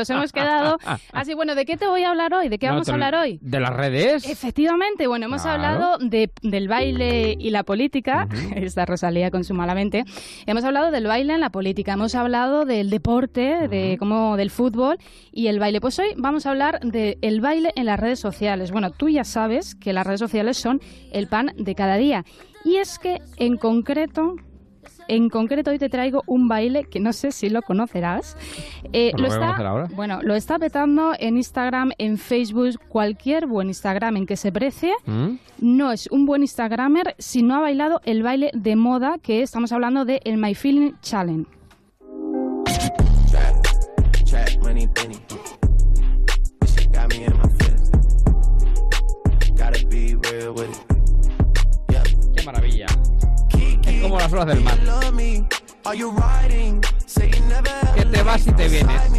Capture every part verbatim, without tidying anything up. nos hemos quedado. Así, bueno, ¿de qué te voy a hablar hoy? ¿De qué vamos no, te, a hablar hoy? ¿De las redes? Efectivamente, bueno, hemos claro. hablado de, del baile y la política. Uh-huh. Está Rosalía con su Malamente. Hemos hablado del baile en la política, hemos hablado del deporte, uh-huh. de como del fútbol y el baile. Pues hoy vamos a hablar del baile en las redes sociales. Bueno, tú ya sabes que las redes sociales son el pan de cada día. Y es que, en concreto... En concreto, hoy te traigo un baile que no sé si lo conocerás. Eh, ¿Lo, lo está, ahora? Bueno, lo está petando en Instagram, en Facebook, cualquier buen Instagram en que se precie. ¿Mm? No es un buen Instagramer si no ha bailado el baile de moda, que estamos hablando de In My Feelings Challenge. ¡Qué maravilla! Como las olas del mar. Que te vas y te vienes.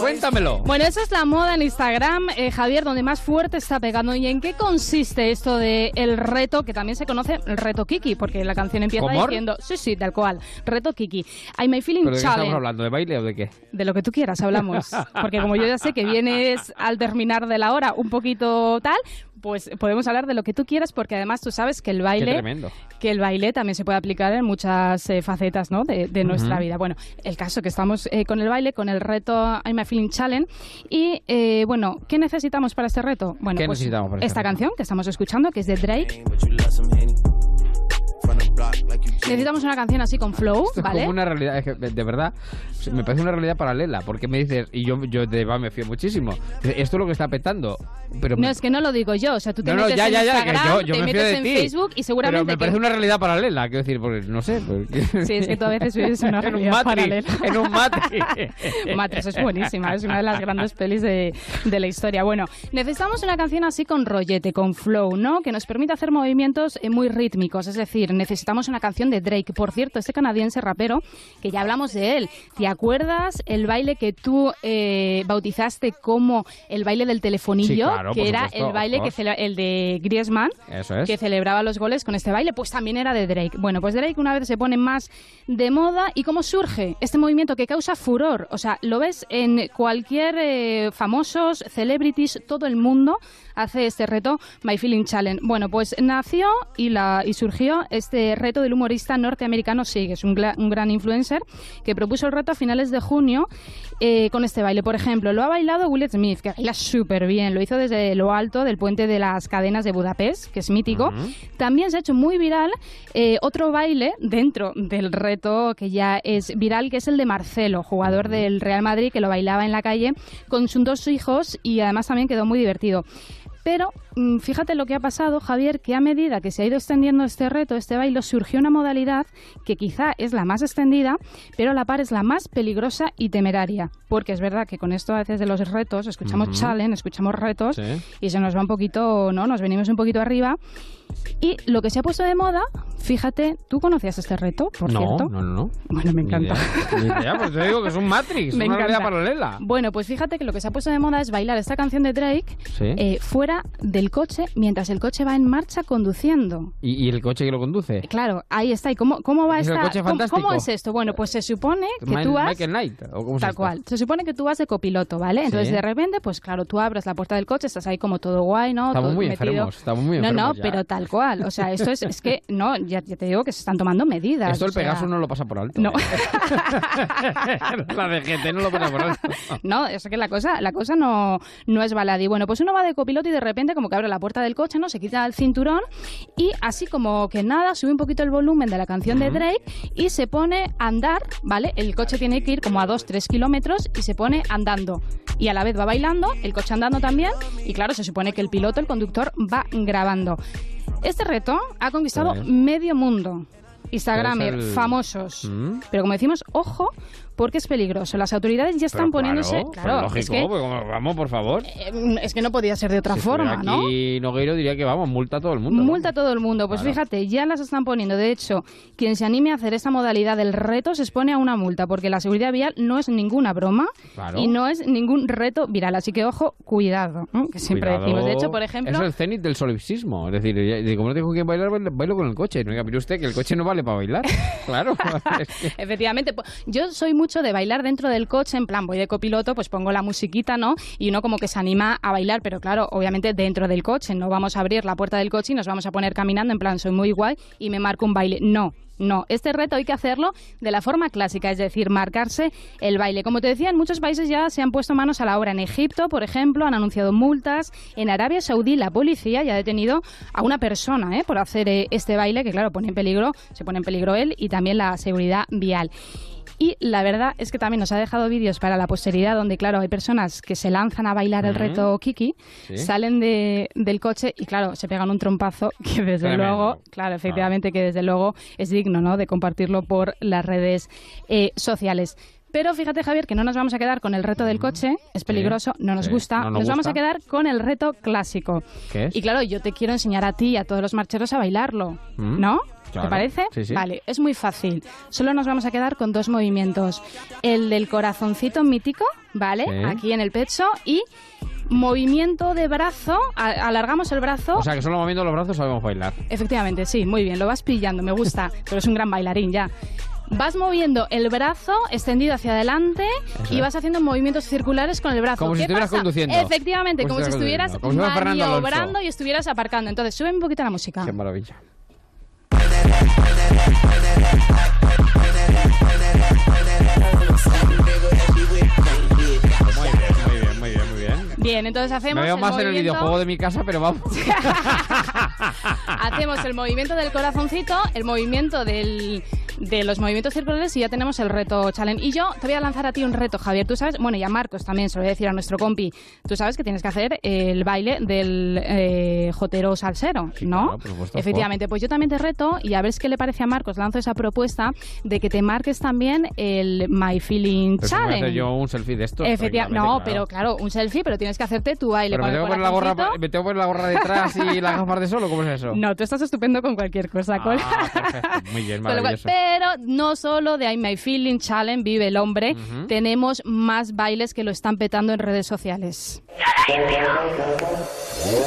Cuéntamelo. Bueno, esa es la moda en Instagram, eh, Javier, donde más fuerte está pegando. ¿Y en qué consiste esto de el reto, que también se conoce el reto Kiki? Porque la canción empieza ¿Comor? diciendo, sí, sí, tal cual, reto Kiki. I'm my feeling challenge. ¿De qué estamos hablando? ¿De baile o de qué? De lo que tú quieras hablamos. Porque como yo ya sé que vienes al terminar de la hora un poquito tal, pues podemos hablar de lo que tú quieras, porque además tú sabes que el baile, que el baile también se puede aplicar en muchas eh, facetas, ¿no? de, de nuestra uh-huh. vida. Bueno, el caso que estamos eh, con el baile, con el reto I'm a Feeling Challenge. Y eh, bueno, ¿qué necesitamos para este reto? Bueno, ¿Qué pues necesitamos para esta este canción reto? que estamos escuchando, que es de Drake. Necesitamos una canción así con flow, Esto ¿vale? Es como una realidad, es que de verdad, me parece una realidad paralela, porque me dices, y yo, yo de va me fío muchísimo, esto es lo que está petando. Pero no, es que no lo digo yo, o sea, tú te no, metes no, ya, en ya, Instagram, ya, yo, yo te me metes en ti. Facebook y seguramente... Pero me parece que... una realidad paralela, quiero decir, porque no sé. Porque... Sí, es que tú a veces vives una realidad en un matri, paralela. En un matri. Matrix es buenísima, es una de las grandes pelis de, de la historia. Bueno, necesitamos una canción así con rollete, con flow, ¿no? Que nos permita hacer movimientos muy rítmicos, es decir, necesitamos una canción de Drake. Por cierto, este canadiense rapero, que ya hablamos de él, ¿te acuerdas el baile que tú eh, bautizaste como el baile del telefonillo? Sí, claro, que era supuesto, el baile, que cele- el de Griezmann, Eso es. que celebraba los goles con este baile, pues también era de Drake. Bueno, pues Drake una vez se pone más de moda. ¿Y cómo surge este movimiento que causa furor? O sea, lo ves en cualquier eh, famosos, celebrities, todo el mundo hace este reto My Feeling Challenge. Bueno, pues nació y, la, y surgió este reto del humorista norteamericano Sig, es un, gla- un gran influencer, que propuso el reto a finales de junio eh, con este baile. Por ejemplo, lo ha bailado Will Smith, que baila súper bien, lo hizo desde lo alto del puente de las cadenas de Budapest, que es mítico. Uh-huh. También se ha hecho muy viral eh, otro baile dentro del reto que ya es viral, que es el de Marcelo, jugador del Real Madrid, que lo bailaba en la calle con sus dos hijos y además también quedó muy divertido. Pero fíjate lo que ha pasado, Javier, que a medida que se ha ido extendiendo este reto, este baile, surgió una modalidad que quizá es la más extendida, pero a la par es la más peligrosa y temeraria. Porque es verdad que con esto a veces de los retos, escuchamos uh-huh. challenge, escuchamos retos, sí. y se nos va un poquito, ¿no? Nos venimos un poquito arriba. Y lo que se ha puesto de moda, fíjate, ¿tú conocías este reto, por no, cierto? No, no, no. Bueno, me encanta. Ni idea, ni idea, pues te digo que es un Matrix, me una encanta. realidad paralela. Bueno, pues fíjate que lo que se ha puesto de moda es bailar esta canción de Drake sí. eh, fuera del coche, mientras el coche va en marcha conduciendo. ¿Y, y el coche que lo conduce? Claro, ahí está. ¿Y cómo, cómo va ¿Es esta...? El coche ¿Cómo, ¿Cómo es esto? Bueno, pues se supone que Man, tú vas... Michael Knight, ¿o cómo tal es cual. Se supone que tú vas de copiloto, ¿vale? Sí. Entonces, de repente, pues claro, tú abres la puerta del coche, estás ahí como todo guay, ¿no? Estamos todo muy metido. enfermos, estamos muy enfermos No, no, ya. pero tal cual. O sea, esto es, es que, no, ya, ya te digo que se están tomando medidas. Esto el sea... Pegaso no lo pasa por alto. No. La de G T no lo pasa por alto. No, es que la cosa, la cosa no, no es baladí. Bueno, pues uno va de copiloto y de repente como que abre la puerta del coche, ¿no? Se quita el cinturón y así como que nada, sube un poquito el volumen de la canción de Drake y se pone a andar, ¿vale? El coche tiene que ir como a dos, tres kilómetros y se pone andando. Y a la vez va bailando, el coche andando también y claro, se supone que el piloto, el conductor, va grabando. Este reto ha conquistado medio mundo. Instagramer, el... famosos. ¿Mm? Pero como decimos, ojo, porque es peligroso. Las autoridades ya están pero poniéndose... Claro, claro lógico, es que, pues, vamos, por favor. Eh, es que no podía ser de otra si forma, aquí, ¿no? Y Nogueiro diría que vamos, multa a todo el mundo. Multa a todo el mundo. Pues claro. Fíjate, ya las están poniendo. De hecho, quien se anime a hacer esta modalidad del reto se expone a una multa, porque la seguridad vial no es ninguna broma claro. y no es ningún reto viral. Así que, ojo, cuidado, ¿eh? Que siempre cuidado. Decimos. De hecho, por ejemplo... Eso es el cenit del solipsismo. Es decir, como no tengo que bailar, bailo con el coche. No diga, mire usted, que el coche no vale para bailar. Claro. Efectivamente. Yo soy mucho de bailar dentro del coche, en plan, voy de copiloto, pues pongo la musiquita, ¿no? Y uno como que se anima a bailar, pero claro, obviamente dentro del coche. No vamos a abrir la puerta del coche y nos vamos a poner caminando, en plan, soy muy guay y me marco un baile. No. No, este reto hay que hacerlo de la forma clásica, es decir, marcarse el baile. Como te decía, en muchos países ya se han puesto manos a la obra. En Egipto, por ejemplo, han anunciado multas. En Arabia Saudí, la policía ya ha detenido a una persona ¿eh? por hacer eh, este baile, que claro, pone en peligro, se pone en peligro él y también la seguridad vial. Y la verdad es que también nos ha dejado vídeos para la posteridad donde, claro, hay personas que se lanzan a bailar uh-huh. el reto Kiki, ¿sí? salen de, del coche y, claro, se pegan un trompazo que desde Tremendo. luego, claro, efectivamente, ah. que desde luego es digno, ¿no?, de compartirlo por las redes eh, sociales. Pero fíjate, Javier, que no nos vamos a quedar con el reto del coche, es peligroso, sí, no nos sí, gusta, no nos, nos gusta. Vamos a quedar con el reto clásico. ¿Qué es? Y claro, yo te quiero enseñar a ti y a todos los marcheros a bailarlo, ¿Mm? ¿no? Claro. ¿Te parece? Sí, sí. Vale, es muy fácil. Solo nos vamos a quedar con dos movimientos. El del corazoncito mítico, ¿vale? Sí. Aquí en el pecho y... movimiento de brazo, alargamos el brazo. O sea, que solo moviendo los brazos sabemos bailar. Efectivamente, sí, muy bien, lo vas pillando, me gusta, pero es un gran bailarín ya. Vas moviendo el brazo extendido hacia adelante Eso. y vas haciendo movimientos circulares con el brazo. Como ¿Qué si estuvieras pasa? conduciendo. Efectivamente, como, como si estuvieras como maniobrando y estuvieras aparcando. Entonces, sube un poquito la música. Qué maravilla. Bien, entonces hacemos. Me veo más el movimiento... en el videojuego de mi casa, pero vamos. Hacemos el movimiento del corazoncito, el movimiento del, de los movimientos circulares y ya tenemos el reto challenge. Y yo te voy a lanzar a ti un reto, Javier. Tú sabes, bueno, y a Marcos también, se lo voy a decir a nuestro compi. Tú sabes que tienes que hacer el baile del eh, jotero salsero, sí, ¿no? Claro, propuesta, Efectivamente, pues yo también te reto y a ver qué le parece a Marcos. Lanzo esa propuesta de que te marques también el My Feeling pero Challenge. Si me hace yo un selfie de esto. Efectivamente, no, claro. pero claro, un selfie, pero tienes que hacerte tu baile. Pero me tengo, la gorra, me tengo que poner la gorra detrás y las gafas de solo, ¿cómo es eso? No, tú estás estupendo con cualquier cosa. Con... Ah, perfecto. Muy bien, maravilloso. Pero no solo de In My Feelings Challenge vive el hombre, uh-huh. tenemos más bailes que lo están petando en redes sociales.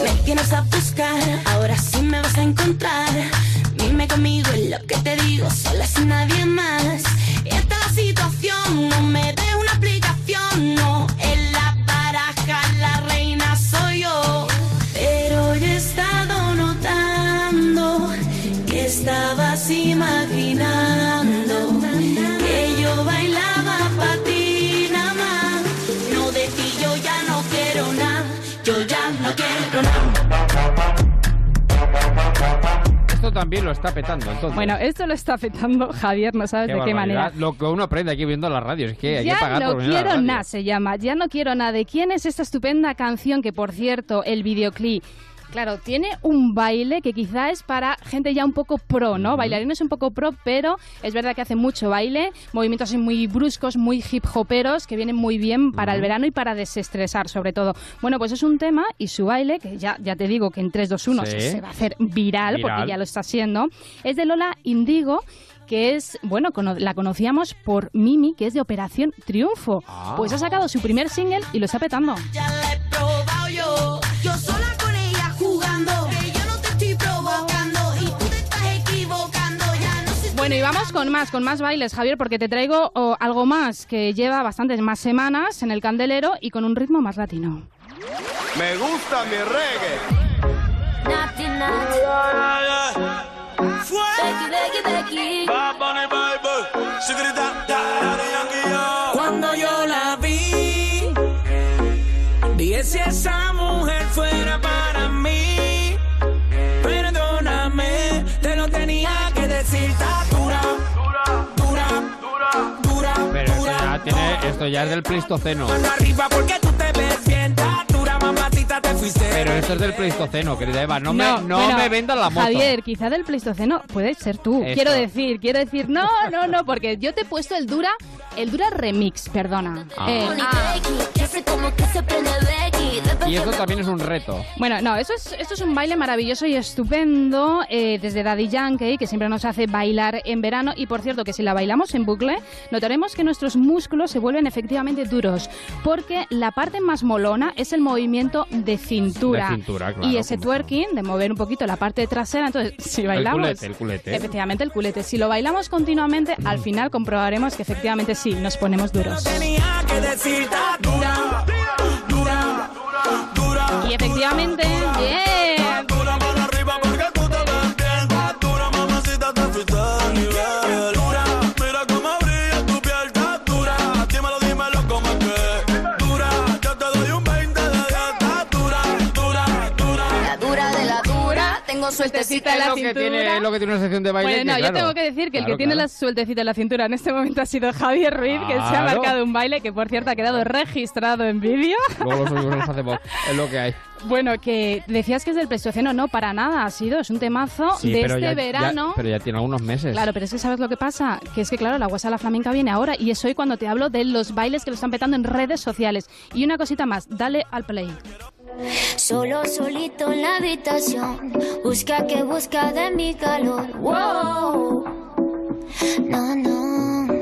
Me tienes a buscar, ahora sí me vas a encontrar. Dime conmigo en lo que te digo, sola sin nadie más. Esta es la situación, no me des una explicación, no. La reina soy yo, pero yo he estado notando que estabas imaginando que yo bailaba pa' ti nada más. No de ti yo ya no quiero nada, yo ya no quiero nada. Esto también lo está petando, entonces. Bueno, esto lo está petando, Javier, no sabes qué de qué barbaridad. manera. Lo que uno aprende aquí viendo las radios, es que hay que pagar por venir a la radio. Ya no quiero ná se llama, ya no quiero ná. ¿De quién es esta estupenda canción que, por cierto, el videoclip... Claro, tiene un baile que quizá es para gente ya un poco pro, ¿no? Bailarines un poco pro, pero es verdad que hace mucho baile, movimientos muy bruscos, muy hip hoperos, que vienen muy bien para el verano y para desestresar, sobre todo. Bueno, pues es un tema y su baile, que ya, ya te digo que en tres, dos, uno sí. se va a hacer viral, viral, porque ya lo está haciendo, es de Lola Indigo, que es, bueno, la conocíamos por Mimi, que es de Operación Triunfo. Ah. Pues ha sacado su primer single y lo está petando. Ya la he probado yo, yo sola con ella jugando, que yo no te estoy provocando y tú te estás equivocando. Ya no sé. Bueno, y vamos con más, con más bailes, Javier, porque te traigo oh, algo más que lleva bastantes más semanas en el candelero y con un ritmo más latino. Me gusta mi reggae. Fue cuando yo la vi, dije si esa mujer fuera para mí, perdóname, te lo tenía que decir. Dura, dura, dura, dura, pero esto ya tiene, esto ya es del Pleistoceno. Arriba porque tú te ves bien. Pero esto es del Pleistoceno, querida Eva. No, no, me, no bueno, me vendas la moto. Javier, quizá del Pleistoceno puedes ser tú. Esto. Quiero decir, quiero decir, no, no, no, porque yo te he puesto el dura el Dura Remix, perdona. Ah. Eh, ah. Y eso también es un reto. Bueno, no, eso es, esto es un baile maravilloso y estupendo eh, desde Daddy Yankee, que siempre nos hace bailar en verano. Y por cierto, que si la bailamos en bucle, notaremos que nuestros músculos se vuelven efectivamente duros, porque la parte más molona es el movimiento de cintura. De cintura, claro. Y ese twerking, de mover un poquito la parte trasera, entonces si bailamos... El culete, el culete. Efectivamente, el culete. Si lo bailamos continuamente, mm. al final comprobaremos que efectivamente sí, nos ponemos duros. Y efectivamente, yeah. Sueltecita en la cintura. Que tiene, lo que tiene una sección de baile. Bueno, no, que, claro, yo tengo que decir que claro, el que tiene claro. la sueltecita en la cintura en este momento ha sido Javier Ruiz, claro. que se ha marcado un baile que, por cierto, ha quedado registrado en vídeo. Luego los amigos los hacemos, es lo que hay. Bueno, que decías que es del Pleistoceno, no, para nada ha sido, es un temazo sí, de este ya, verano. Ya, pero ya tiene algunos meses. Claro, pero es que ¿sabes lo que pasa? Que es que, claro, la guasa de la flamenca viene ahora y es hoy cuando te hablo de los bailes que lo están petando en redes sociales. Y una cosita más, dale al play. Solo, solito en la habitación, busca que busca de mi calor. Wow, no, no.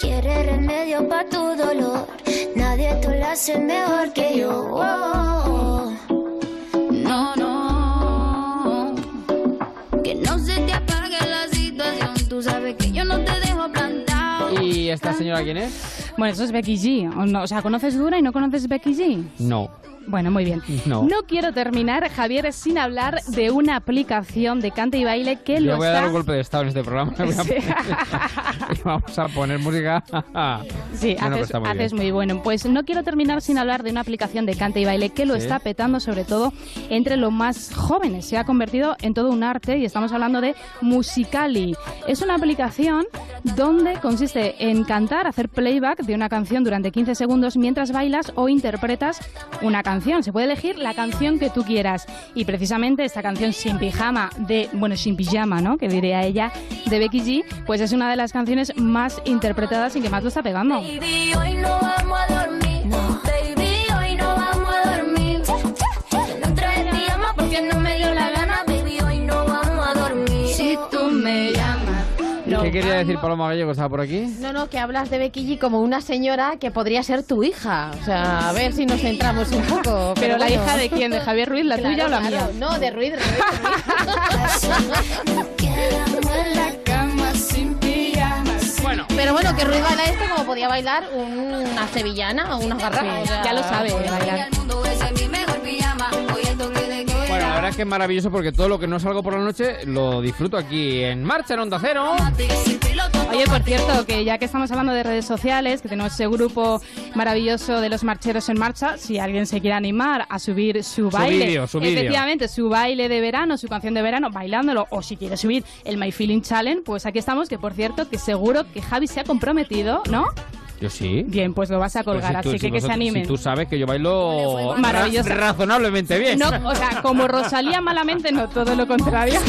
Quiere remedio pa' tu dolor, nadie te lo hace mejor que yo. Wow, no, no. Que no se te apague la situación, tú sabes que yo no te dejo plantado. ¿Y esta señora quién es? Bueno, eso es Becky G. O, no, o sea, ¿conoces Dura y no conoces Becky G? No. Bueno, muy bien. No. No quiero terminar, Javier, sin hablar de una aplicación de cante y baile que Yo lo está... Yo voy a dar un golpe de estado en este programa. Sí. Vamos a poner música. Sí, no, haces, no, muy, haces muy bueno. Pues no quiero terminar sin hablar de una aplicación de cante y baile que lo ¿Sí? está petando, sobre todo entre los más jóvenes. Se ha convertido en todo un arte y estamos hablando de Musical.ly. Es una aplicación donde consiste en cantar, hacer playback de una canción durante quince segundos mientras bailas o interpretas una canción. Se puede elegir la canción que tú quieras. Y precisamente esta canción Sin Pijama, de, bueno, Sin Pijama, ¿no? Que diría ella, de Becky G, pues es una de las canciones más interpretadas y que más lo está pegando. Baby, hoy no vamos a dormir. No. Baby, hoy no vamos a dormir. No traes pijama porque no me dio la gana. Baby, hoy no vamos a dormir. Si tú me llamas. No. ¿Qué quería decir Paloma Gallego? ¿Estaba por aquí? No, no, que hablas de Becky G como una señora que podría ser tu hija. O sea, a ver si nos centramos un poco. ¿Pero, pero la bueno. hija de quién? ¿De Javier Ruiz? ¿La claro, tuya o la claro. mía? No, de Ruiz, de Ruiz. Bueno. Pero bueno, que Ruiz baila esto como podía bailar una sevillana o unas garrafas. Sí, ya lo sabe, bailar. Bueno, la verdad es que es maravilloso porque todo lo que no salgo por la noche lo disfruto aquí en Marcha en Onda Cero. Oye, por cierto, que ya que estamos hablando de redes sociales, que tenemos ese grupo maravilloso de los marcheros en marcha, si alguien se quiere animar a subir su baile, su video, su video. Efectivamente, su baile de verano, su canción de verano, bailándolo, o si quiere subir el My Feelings Challenge, pues aquí estamos, que por cierto, que seguro que Javi se ha comprometido, ¿no? Yo sí. Bien, pues lo vas a colgar, pues si tú, así si que vosotros, que se animen. Si tú sabes que yo bailo maravilloso, razonablemente bien. No, o sea, como Rosalía malamente, no, todo lo contrario.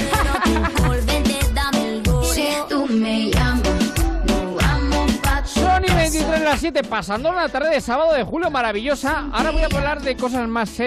Sony veintitrés a las siete, pasando la tarde de sábado de julio maravillosa. Ahora voy a hablar de cosas más serias.